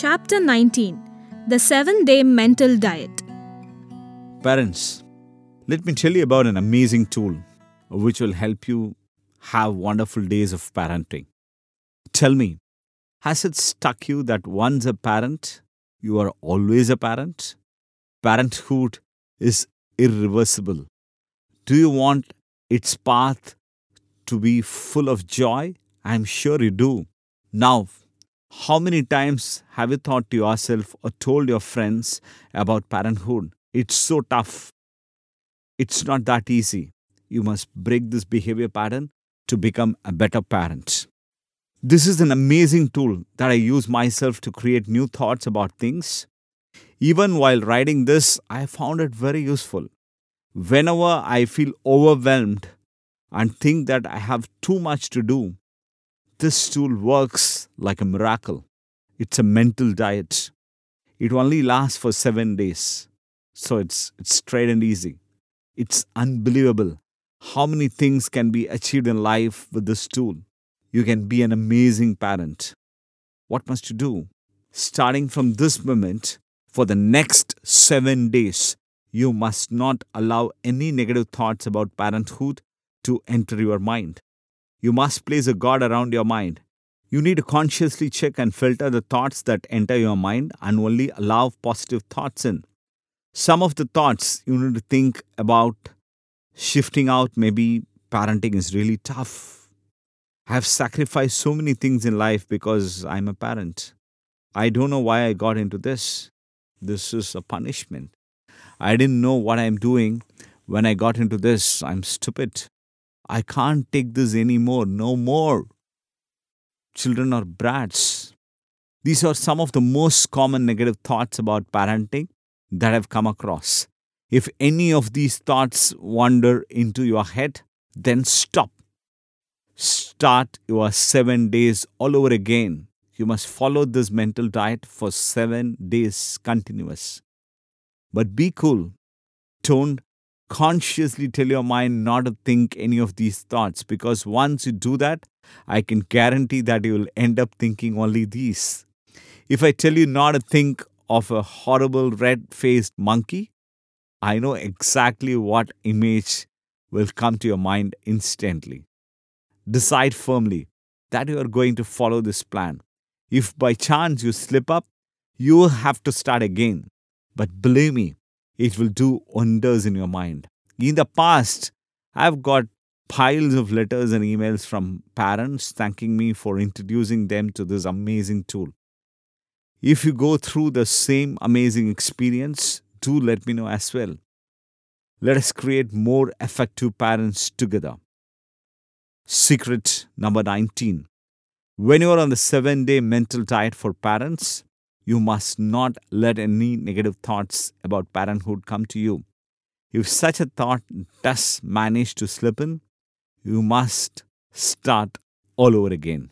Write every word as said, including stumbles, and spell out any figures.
Chapter nineteen. The seven-day Mental Diet. Parents, let me tell you about an amazing tool which will help you have wonderful days of parenting. Tell me, has it struck you that once a parent, you are always a parent? Parenthood is irreversible. Do you want its path to be full of joy? I'm sure you do. Now, how many times have you thought to yourself or told your friends about parenthood? It's so tough. It's not that easy. You must break this behavior pattern to become a better parent. This is an amazing tool that I use myself to create new thoughts about things. Even while writing this, I found it very useful. Whenever I feel overwhelmed and think that I have too much to do, this tool works like a miracle. It's a mental diet. It only lasts for seven days. So it's, it's straight and easy. It's unbelievable how many things can be achieved in life with this tool. You can be an amazing parent. What must you do? Starting from this moment, for the next seven days, you must not allow any negative thoughts about parenthood to enter your mind. You must place a guard around your mind. You need to consciously check and filter the thoughts that enter your mind and only allow positive thoughts in. Some of the thoughts you need to think about shifting out. Maybe parenting is really tough. I have sacrificed so many things in life because I'm a parent. I don't know why I got into this. This is a punishment. I didn't know what I'm doing when I got into this. I'm stupid. I can't take this anymore. No more. Children are brats. These are some of the most common negative thoughts about parenting that I've come across. If any of these thoughts wander into your head, then stop. Start your seven days all over again. You must follow this mental diet for seven days continuous. But be cool. Don't consciously tell your mind not to think any of these thoughts, because once you do that, I can guarantee that you will end up thinking only these. If I tell you not to think of a horrible red-faced monkey, I know exactly what image will come to your mind instantly. Decide firmly that you are going to follow this plan. If by chance you slip up, you will have to start again. But believe me, it will do wonders in your mind. In the past, I've got piles of letters and emails from parents thanking me for introducing them to this amazing tool. If you go through the same amazing experience, do let me know as well. Let us create more effective parents together. Secret number nineteen. When you are on the seven-day mental diet for parents, you must not let any negative thoughts about parenthood come to you. If such a thought does manage to slip in, you must start all over again.